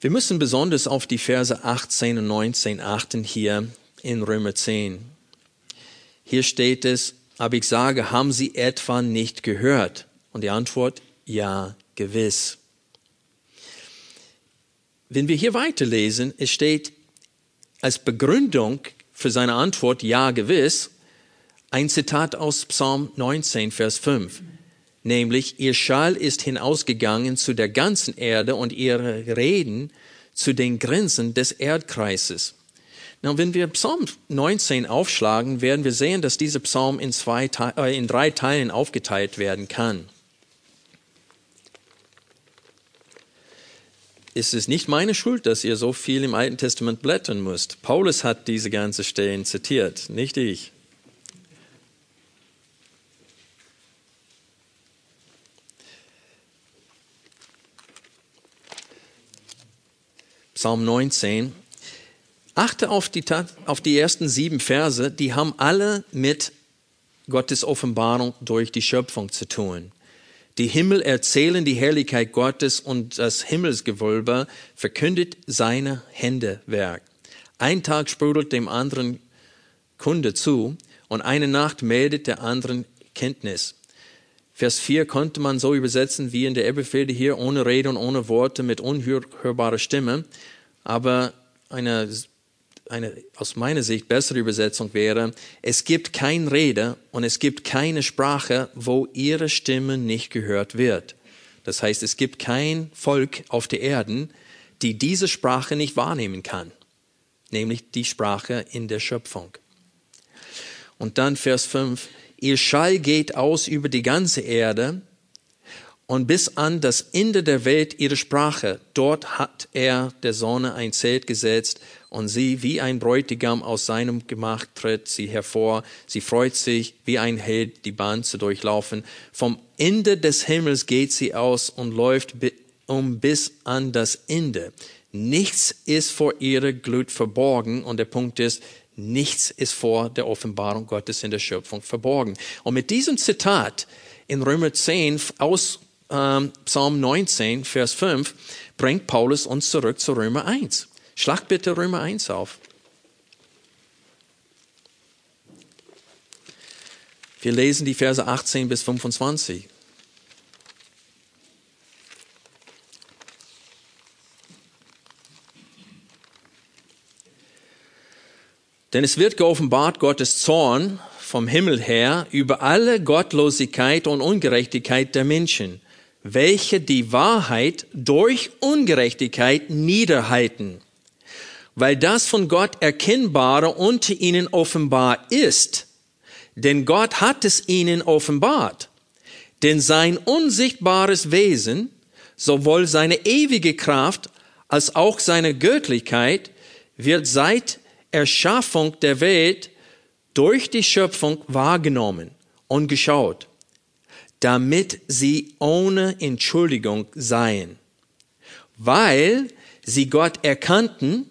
Wir müssen besonders auf die Verse achtzehn und neunzehn achten hier in Römer zehn. Hier steht es, Aber ich sage, haben Sie etwa nicht gehört? Und die Antwort, ja, gewiss. Wenn wir hier weiterlesen, es steht als Begründung für seine Antwort, ja, gewiss, ein Zitat aus Psalm neunzehn, Vers fünf. Nämlich, ihr Schall ist hinausgegangen zu der ganzen Erde und ihre Reden zu den Grenzen des Erdkreises. Nun, wenn wir Psalm neunzehn aufschlagen, werden wir sehen, dass dieser Psalm in, zwei, äh, in drei Teilen aufgeteilt werden kann. Es ist nicht meine Schuld, dass ihr so viel im Alten Testament blättern müsst. Paulus hat diese ganzen Stellen zitiert, nicht ich. Psalm neunzehn. Achte auf die, auf die ersten sieben Verse, die haben alle mit Gottes Offenbarung durch die Schöpfung zu tun. Die Himmel erzählen die Herrlichkeit Gottes und das Himmelsgewölbe verkündet seine Händewerk. Ein Tag sprudelt dem anderen Kunde zu und eine Nacht meldet der anderen Kenntnis. Vers vier konnte man so übersetzen wie in der Elberfelde hier, ohne Rede und ohne Worte, mit unhörbarer Stimme. Aber eine, eine aus meiner Sicht bessere Übersetzung wäre, es gibt keine Rede und es gibt keine Sprache, wo ihre Stimme nicht gehört wird. Das heißt, es gibt kein Volk auf der Erden, die diese Sprache nicht wahrnehmen kann, nämlich die Sprache in der Schöpfung. Und dann Vers fünf. Ihr Schall geht aus über die ganze Erde und bis an das Ende der Welt ihre Sprache. Dort hat er der Sonne ein Zelt gesetzt und sie wie ein Bräutigam aus seinem Gemach tritt sie hervor. Sie freut sich wie ein Held, die Bahn zu durchlaufen. Vom Ende des Himmels geht sie aus und läuft um bis an das Ende. Nichts ist vor ihrer Glut verborgen und der Punkt ist, nichts ist vor der Offenbarung Gottes in der Schöpfung verborgen. Und mit diesem Zitat in Römer zehn aus ähm, Psalm neunzehn, Vers fünf, bringt Paulus uns zurück zu Römer eins. Schlag bitte Römer eins auf. Wir lesen die Verse achtzehn bis fünfundzwanzig. Denn es wird geoffenbart Gottes Zorn vom Himmel her über alle Gottlosigkeit und Ungerechtigkeit der Menschen, welche die Wahrheit durch Ungerechtigkeit niederhalten. Weil das von Gott Erkennbare unter ihnen offenbar ist, denn Gott hat es ihnen offenbart. Denn sein unsichtbares Wesen, sowohl seine ewige Kraft als auch seine Göttlichkeit, wird seit Erschaffung der Welt durch die Schöpfung wahrgenommen und geschaut, damit sie ohne Entschuldigung seien. Weil sie Gott erkannten,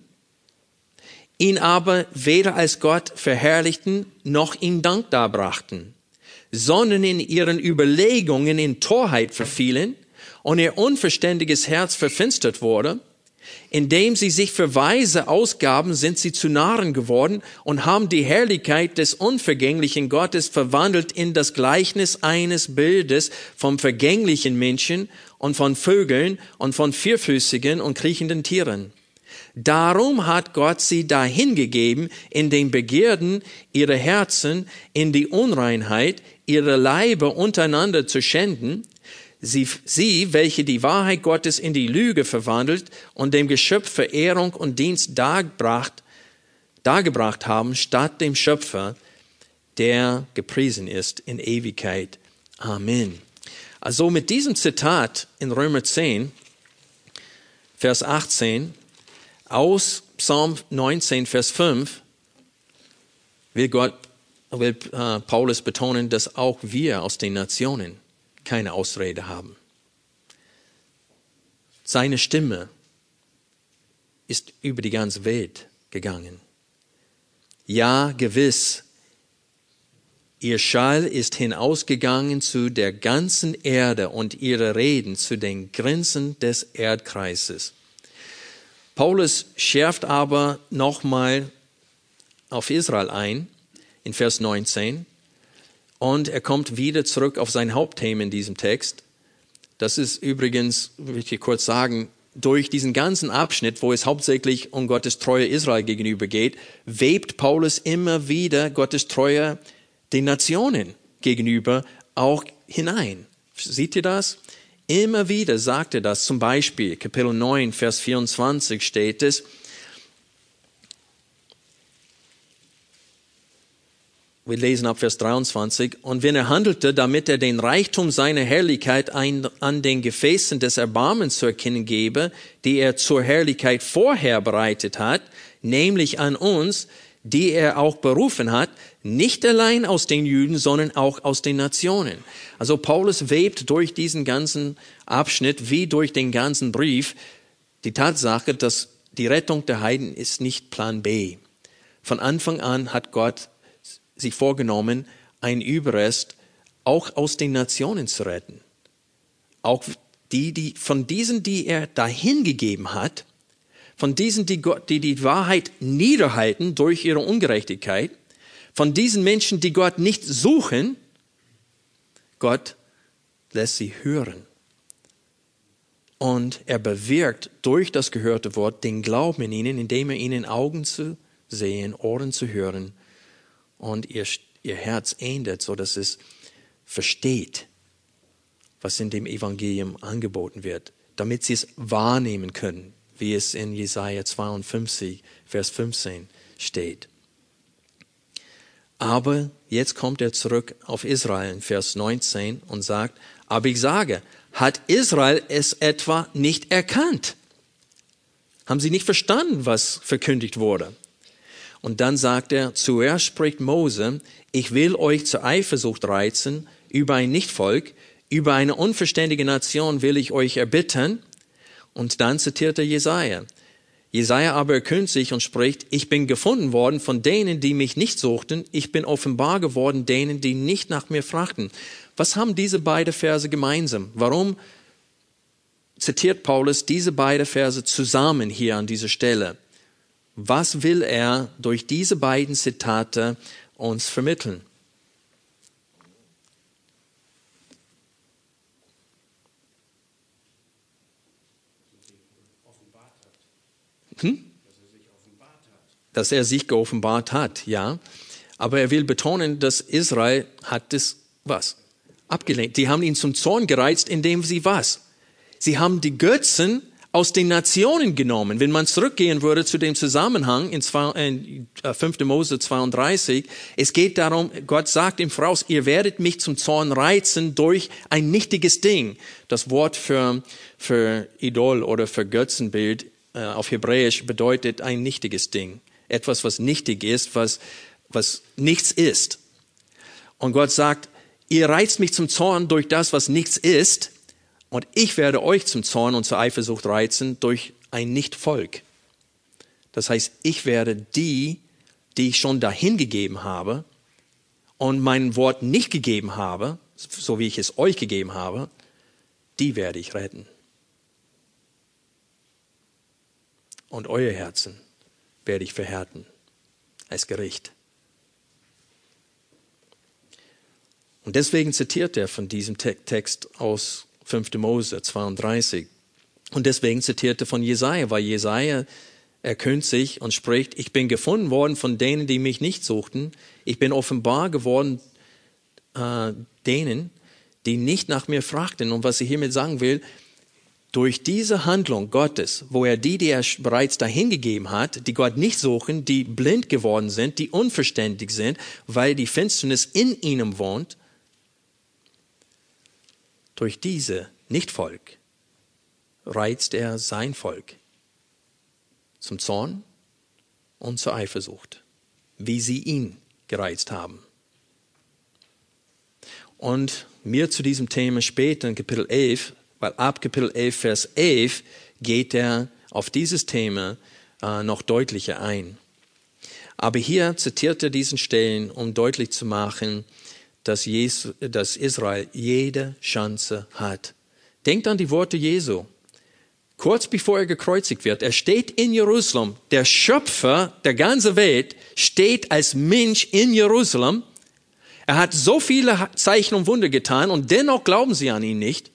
ihn aber weder als Gott verherrlichten noch ihm Dank darbrachten, sondern in ihren Überlegungen in Torheit verfielen und ihr unverständiges Herz verfinstert wurde. Indem sie sich für Weise ausgaben, sind sie zu Narren geworden und haben die Herrlichkeit des unvergänglichen Gottes verwandelt in das Gleichnis eines Bildes vom vergänglichen Menschen und von Vögeln und von vierfüßigen und kriechenden Tieren. Darum hat Gott sie dahingegeben in den Begierden ihrer Herzen, in die Unreinheit, ihre Leiber untereinander zu schänden. Sie, sie, welche die Wahrheit Gottes in die Lüge verwandelt und dem Geschöpf Verehrung und Dienst dargebracht, dargebracht haben, statt dem Schöpfer, der gepriesen ist in Ewigkeit. Amen. Also mit diesem Zitat in Römer zehn, Vers achtzehn, aus Psalm neunzehn, Vers fünf, will, Gott, will äh, Paulus betonen, dass auch wir aus den Nationen keine Ausrede haben. Seine Stimme ist über die ganze Welt gegangen. Ja, gewiss, ihr Schall ist hinausgegangen zu der ganzen Erde und ihre Reden zu den Grenzen des Erdkreises. Paulus schärft aber nochmal auf Israel ein, in Vers neunzehn, Und er kommt wieder zurück auf sein Hauptthema in diesem Text. Das ist übrigens, will ich hier kurz sagen, durch diesen ganzen Abschnitt, wo es hauptsächlich um Gottes Treue Israel gegenüber geht, webt Paulus immer wieder Gottes Treue den Nationen gegenüber auch hinein. Seht ihr das? Immer wieder sagt er das. Zum Beispiel Kapitel neun, Vers vierundzwanzig steht es, wir lesen ab Vers dreiundzwanzig. Und wenn er handelte, damit er den Reichtum seiner Herrlichkeit ein, an den Gefäßen des Erbarmens zu erkennen gebe, die er zur Herrlichkeit vorher bereitet hat, nämlich an uns, die er auch berufen hat, nicht allein aus den Juden, sondern auch aus den Nationen. Also Paulus webt durch diesen ganzen Abschnitt, wie durch den ganzen Brief, die Tatsache, dass die Rettung der Heiden ist nicht Plan B. Von Anfang an hat Gott sich vorgenommen, einen Überrest auch aus den Nationen zu retten. Auch die, die von diesen, die er dahin gegeben hat, von diesen, die, Gott, die die Wahrheit niederhalten durch ihre Ungerechtigkeit, von diesen Menschen, die Gott nicht suchen, Gott lässt sie hören. Und er bewirkt durch das gehörte Wort den Glauben in ihnen, indem er ihnen Augen zu sehen, Ohren zu hören, und ihr, ihr Herz ändert, so dass es versteht, was in dem Evangelium angeboten wird, damit sie es wahrnehmen können, wie es in Jesaja zweiundfünfzig, Vers fünfzehn steht. Aber jetzt kommt er zurück auf Israel in Vers neunzehn und sagt, aber ich sage, hat Israel es etwa nicht erkannt? Haben sie nicht verstanden, was verkündigt wurde? Und dann sagt er, zuerst spricht Mose, ich will euch zur Eifersucht reizen über ein Nichtvolk, über eine unverständige Nation will ich euch erbittern. Und dann zitiert er Jesaja. Jesaja aber erkühnt sich und spricht, ich bin gefunden worden von denen, die mich nicht suchten, ich bin offenbar geworden denen, die nicht nach mir fragten. Was haben diese beiden Verse gemeinsam? Warum zitiert Paulus diese beiden Verse zusammen hier an dieser Stelle? Was will er durch diese beiden Zitate uns vermitteln? Hm? Dass er sich geoffenbart hat, ja. Aber er will betonen, dass Israel hat es was? Abgelehnt. Die haben ihn zum Zorn gereizt, indem sie was? Sie haben die Götzen aus den Nationen genommen. Wenn man zurückgehen würde zu dem Zusammenhang in fünften Mose zweiunddreißig, es geht darum, Gott sagt im Voraus, ihr werdet mich zum Zorn reizen durch ein nichtiges Ding. Das Wort für, für Idol oder für Götzenbild äh, auf Hebräisch bedeutet ein nichtiges Ding. Etwas, was nichtig ist, was, was nichts ist. Und Gott sagt, ihr reizt mich zum Zorn durch das, was nichts ist, und ich werde euch zum Zorn und zur Eifersucht reizen durch ein Nichtvolk. Das heißt, ich werde die, die ich schon dahin gegeben habe und mein Wort nicht gegeben habe, so wie ich es euch gegeben habe, die werde ich retten. Und euer Herzen werde ich verhärten als Gericht. Und deswegen zitiert er von diesem Text aus fünften Mose zweiunddreißig. Und deswegen zitierte von Jesaja, weil Jesaja erkühnt sich und spricht, ich bin gefunden worden von denen, die mich nicht suchten. Ich bin offenbar geworden äh, denen, die nicht nach mir fragten. Und was ich hiermit sagen will, durch diese Handlung Gottes, wo er die, die er bereits dahin gegeben hat, die Gott nicht suchen, die blind geworden sind, die unverständig sind, weil die Finsternis in ihnen wohnt, durch diese Nichtvolk reizt er sein Volk zum Zorn und zur Eifersucht, wie sie ihn gereizt haben. Und mehr zu diesem Thema später in Kapitel elf, weil ab Kapitel elf, Vers elf geht er auf dieses Thema äh, noch deutlicher ein. Aber hier zitiert er diesen Stellen, um deutlich zu machen, Dass, Jesus, dass Israel jede Chance hat. Denkt an die Worte Jesu. Kurz bevor er gekreuzigt wird, er steht in Jerusalem. Der Schöpfer der ganzen Welt steht als Mensch in Jerusalem. Er hat so viele Zeichen und Wunder getan und dennoch glauben sie an ihn nicht.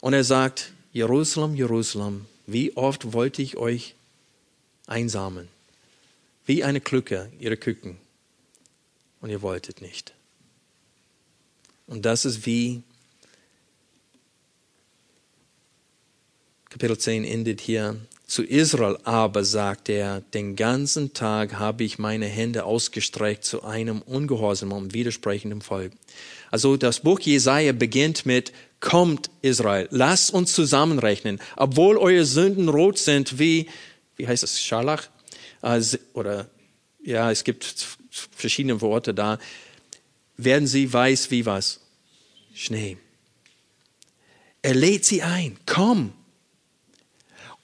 Und er sagt, Jerusalem, Jerusalem, wie oft wollte ich euch einsammeln? Wie eine Glocke, ihre Küken. Und ihr wolltet nicht. Und das ist wie Kapitel zehn endet hier. Zu Israel aber sagt er, den ganzen Tag habe ich meine Hände ausgestreckt zu einem ungehorsamen und widersprechenden Volk. Also das Buch Jesaja beginnt mit, kommt Israel, lasst uns zusammenrechnen, obwohl eure Sünden rot sind wie, wie heißt es, Scharlach? Oder, ja, es gibt verschiedene Worte da. Werden sie weiß wie was? Schnee. Er lädt sie ein, komm.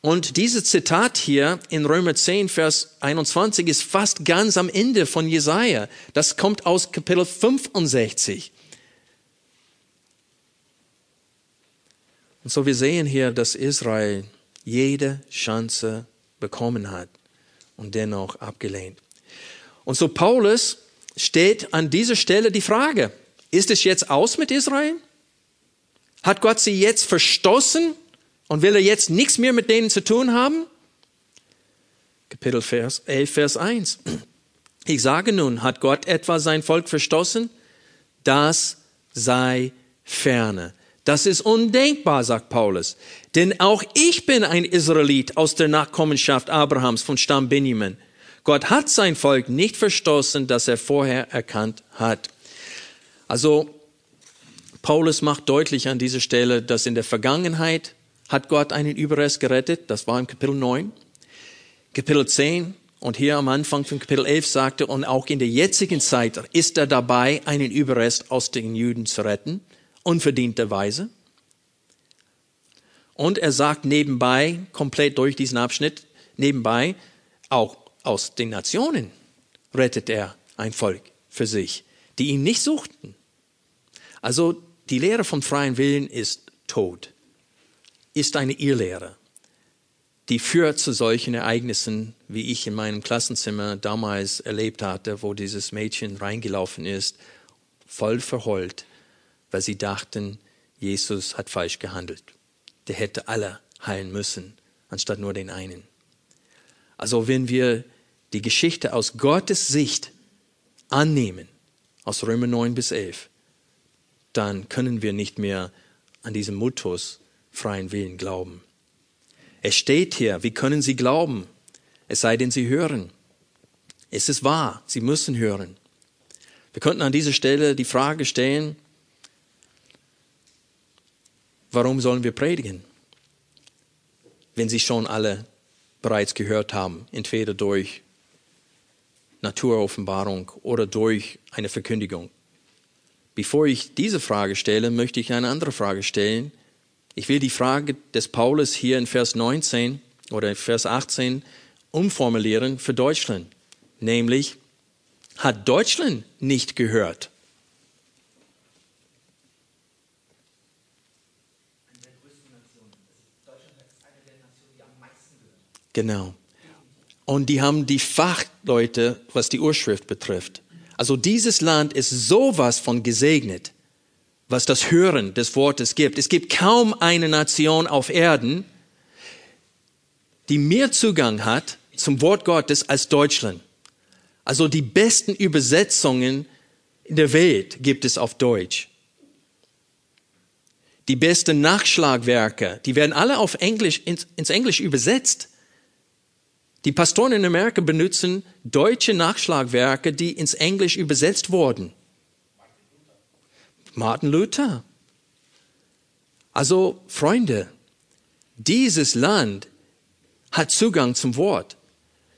Und dieses Zitat hier in Römer zehn, Vers einundzwanzig ist fast ganz am Ende von Jesaja. Das kommt aus Kapitel fünfundsechzig. Und so wir sehen hier, dass Israel jede Chance bekommen hat und dennoch abgelehnt. Und so Paulus steht an dieser Stelle die Frage, ist es jetzt aus mit Israel? Hat Gott sie jetzt verstoßen? Und will er jetzt nichts mehr mit denen zu tun haben? Kapitel elf, Vers eins. Ich sage nun, hat Gott etwa sein Volk verstoßen? Das sei ferne. Das ist undenkbar, sagt Paulus. Denn auch ich bin ein Israelit aus der Nachkommenschaft Abrahams vom Stamm Benjamin. Gott hat sein Volk nicht verstoßen, das er vorher erkannt hat. Also, Paulus macht deutlich an dieser Stelle, dass in der Vergangenheit hat Gott einen Überrest gerettet, das war im Kapitel neun. Kapitel zehn und hier am Anfang von Kapitel elf sagte, und auch in der jetzigen Zeit ist er dabei, einen Überrest aus den Juden zu retten, unverdienterweise. Und er sagt nebenbei, komplett durch diesen Abschnitt, nebenbei, auch aus den Nationen rettet er ein Volk für sich, die ihn nicht suchten. Also die Lehre vom freien Willen ist tot. Ist eine Irrlehre, die führt zu solchen Ereignissen, wie ich in meinem Klassenzimmer damals erlebt hatte, wo dieses Mädchen reingelaufen ist, voll verheult, weil sie dachten, Jesus hat falsch gehandelt. Der hätte alle heilen müssen, anstatt nur den einen. Also wenn wir die Geschichte aus Gottes Sicht annehmen, aus Römer neun bis elf, dann können wir nicht mehr an diesem Mythos freien Willen glauben. Es steht hier, wie können sie glauben? Es sei denn, sie hören. Es ist wahr, sie müssen hören. Wir könnten an dieser Stelle die Frage stellen, warum sollen wir predigen, wenn sie schon alle bereits gehört haben, entweder durch Naturoffenbarung oder durch eine Verkündigung. Bevor ich diese Frage stelle, möchte ich eine andere Frage stellen. Ich will die Frage des Paulus hier in Vers neunzehn oder Vers achtzehn umformulieren für Deutschland. Nämlich, hat Deutschland nicht gehört? Eine der größten Nationen. Deutschland ist eine der Nationen, die am meisten gehört. Genau. Und die haben die Fachleute, was die Urschrift betrifft. Also dieses Land ist sowas von gesegnet, was das Hören des Wortes gibt. Es gibt kaum eine Nation auf Erden, die mehr Zugang hat zum Wort Gottes als Deutschland. Also die besten Übersetzungen in der Welt gibt es auf Deutsch. Die besten Nachschlagwerke, die werden alle auf Englisch, ins, ins Englisch übersetzt. Die Pastoren in Amerika benutzen deutsche Nachschlagwerke, die ins Englisch übersetzt wurden. Martin Luther. Also, Freunde, dieses Land hat Zugang zum Wort.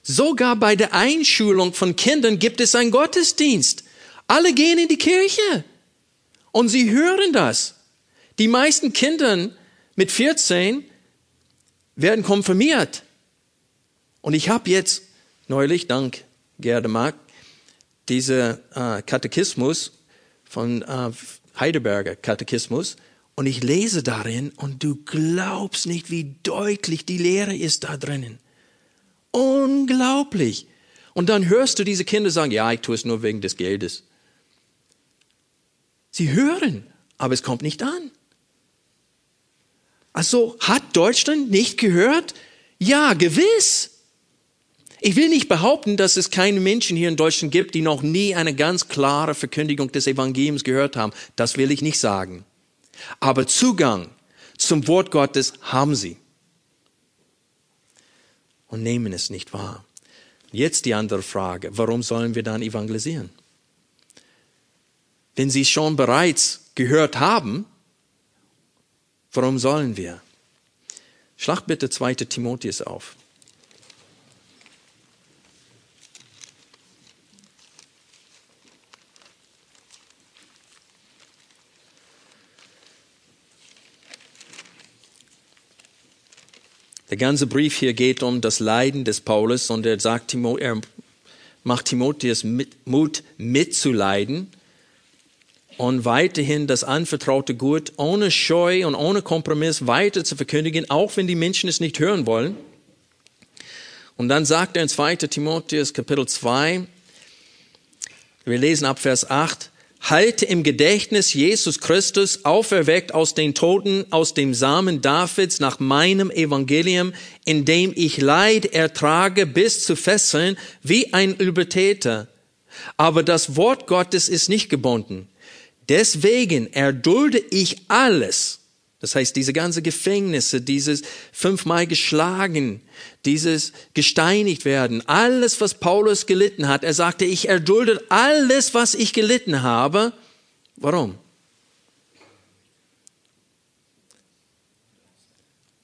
Sogar bei der Einschulung von Kindern gibt es einen Gottesdienst. Alle gehen in die Kirche und sie hören das. Die meisten Kinder mit vierzehn werden konfirmiert. Und ich habe jetzt neulich, dank Gerde Mark, diese äh, Katechismus von äh, Heidelberger Katechismus und ich lese darin und du glaubst nicht, wie deutlich die Lehre ist da drinnen. Unglaublich. Und dann hörst du diese Kinder sagen, ja, ich tue es nur wegen des Geldes. Sie hören, aber es kommt nicht an. Also hat Deutschland nicht gehört? Ja, gewiss. Ich will nicht behaupten, dass es keine Menschen hier in Deutschland gibt, die noch nie eine ganz klare Verkündigung des Evangeliums gehört haben. Das will ich nicht sagen. Aber Zugang zum Wort Gottes haben sie. Und nehmen es nicht wahr. Jetzt die andere Frage, warum sollen wir dann evangelisieren? Wenn sie es schon bereits gehört haben, warum sollen wir? Schlag bitte zweiten Timotheus auf. Der ganze Brief hier geht um das Leiden des Paulus und er sagt, er macht Timotheus mit, Mut mitzuleiden und weiterhin das anvertraute Gut ohne Scheu und ohne Kompromiss weiter zu verkündigen, auch wenn die Menschen es nicht hören wollen. Und dann sagt er in zweiten Timotheus Kapitel zwei, wir lesen ab Vers acht, halte im Gedächtnis Jesus Christus, auferweckt aus den Toten, aus dem Samen Davids, nach meinem Evangelium, in dem ich Leid ertrage bis zu Fesseln, wie ein Übeltäter. Aber das Wort Gottes ist nicht gebunden. Deswegen erdulde ich alles. Das heißt, diese ganzen Gefängnisse, dieses fünfmal geschlagen, dieses gesteinigt werden, alles, was Paulus gelitten hat. Er sagte, ich erdulde alles, was ich gelitten habe. Warum?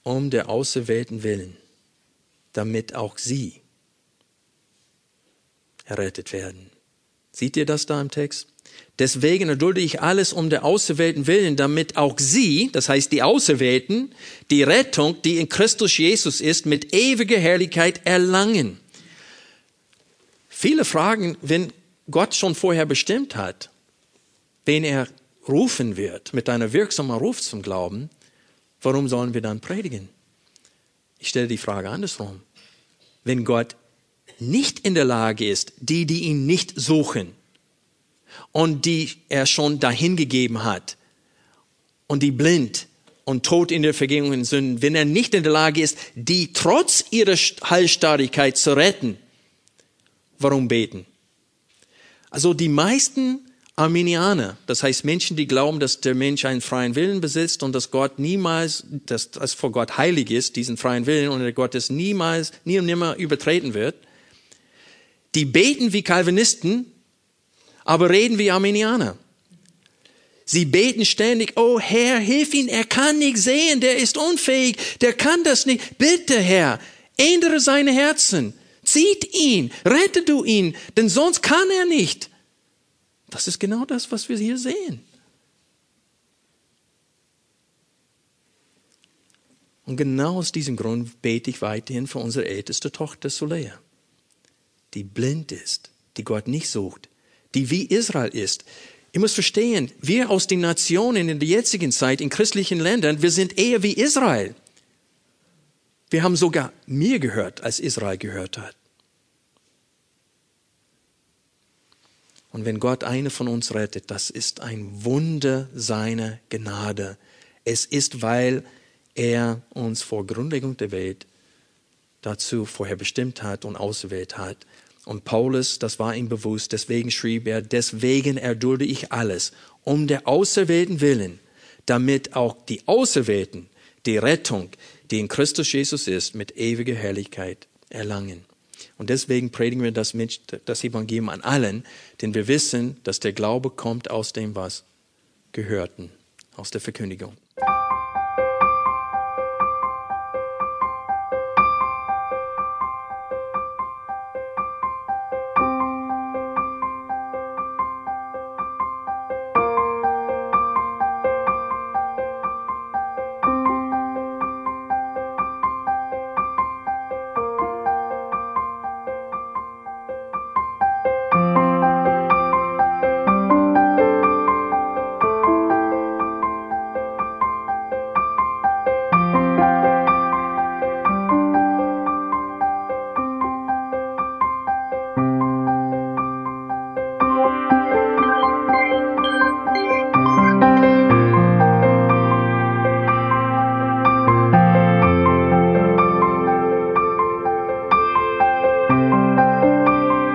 Um der Auserwählten willen, damit auch sie errettet werden. Seht ihr das da im Text? Deswegen erdulde ich alles um der Auserwählten willen, damit auch sie, das heißt die Auserwählten, die Rettung, die in Christus Jesus ist, mit ewiger Herrlichkeit erlangen. Viele fragen, wenn Gott schon vorher bestimmt hat, wen er rufen wird, mit einer wirksamen Ruf zum Glauben, warum sollen wir dann predigen? Ich stelle die Frage andersrum. Wenn Gott nicht in der Lage ist, die, die ihn nicht suchen, und die er schon dahin gegeben hat und die blind und tot in der Vergehung und Sünden, wenn er nicht in der Lage ist, die trotz ihrer Heilstarrigkeit zu retten, warum beten? Also die meisten Arminianer, das heißt Menschen, die glauben, dass der Mensch einen freien Willen besitzt und dass Gott niemals, dass das vor Gott heilig ist, diesen freien Willen und der Gottes niemals, nie und nimmer übertreten wird, die beten wie Calvinisten, aber reden wie Arminianer. Sie beten ständig, oh Herr, hilf ihn, er kann nicht sehen, der ist unfähig, der kann das nicht. Bitte Herr, ändere seine Herzen, zieht ihn, rette du ihn, denn sonst kann er nicht. Das ist genau das, was wir hier sehen. Und genau aus diesem Grund bete ich weiterhin für unsere älteste Tochter Solea, die blind ist, die Gott nicht sucht, die wie Israel ist. Ihr müsst verstehen, wir aus den Nationen in der jetzigen Zeit, in christlichen Ländern, wir sind eher wie Israel. Wir haben sogar mehr gehört, als Israel gehört hat. Und wenn Gott eine von uns rettet, das ist ein Wunder seiner Gnade. Es ist, weil er uns vor Grundlegung der Welt dazu vorher bestimmt hat und ausgewählt hat. Und Paulus, das war ihm bewusst, deswegen schrieb er, deswegen erdulde ich alles, um der Auserwählten willen, damit auch die Auserwählten die Rettung, die in Christus Jesus ist, mit ewiger Herrlichkeit erlangen. Und deswegen predigen wir das, das Evangelium an allen, denn wir wissen, dass der Glaube kommt aus dem, was Gehörten, aus der Verkündigung.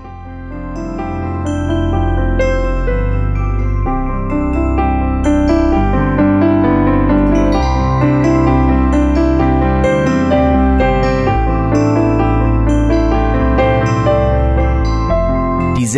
Die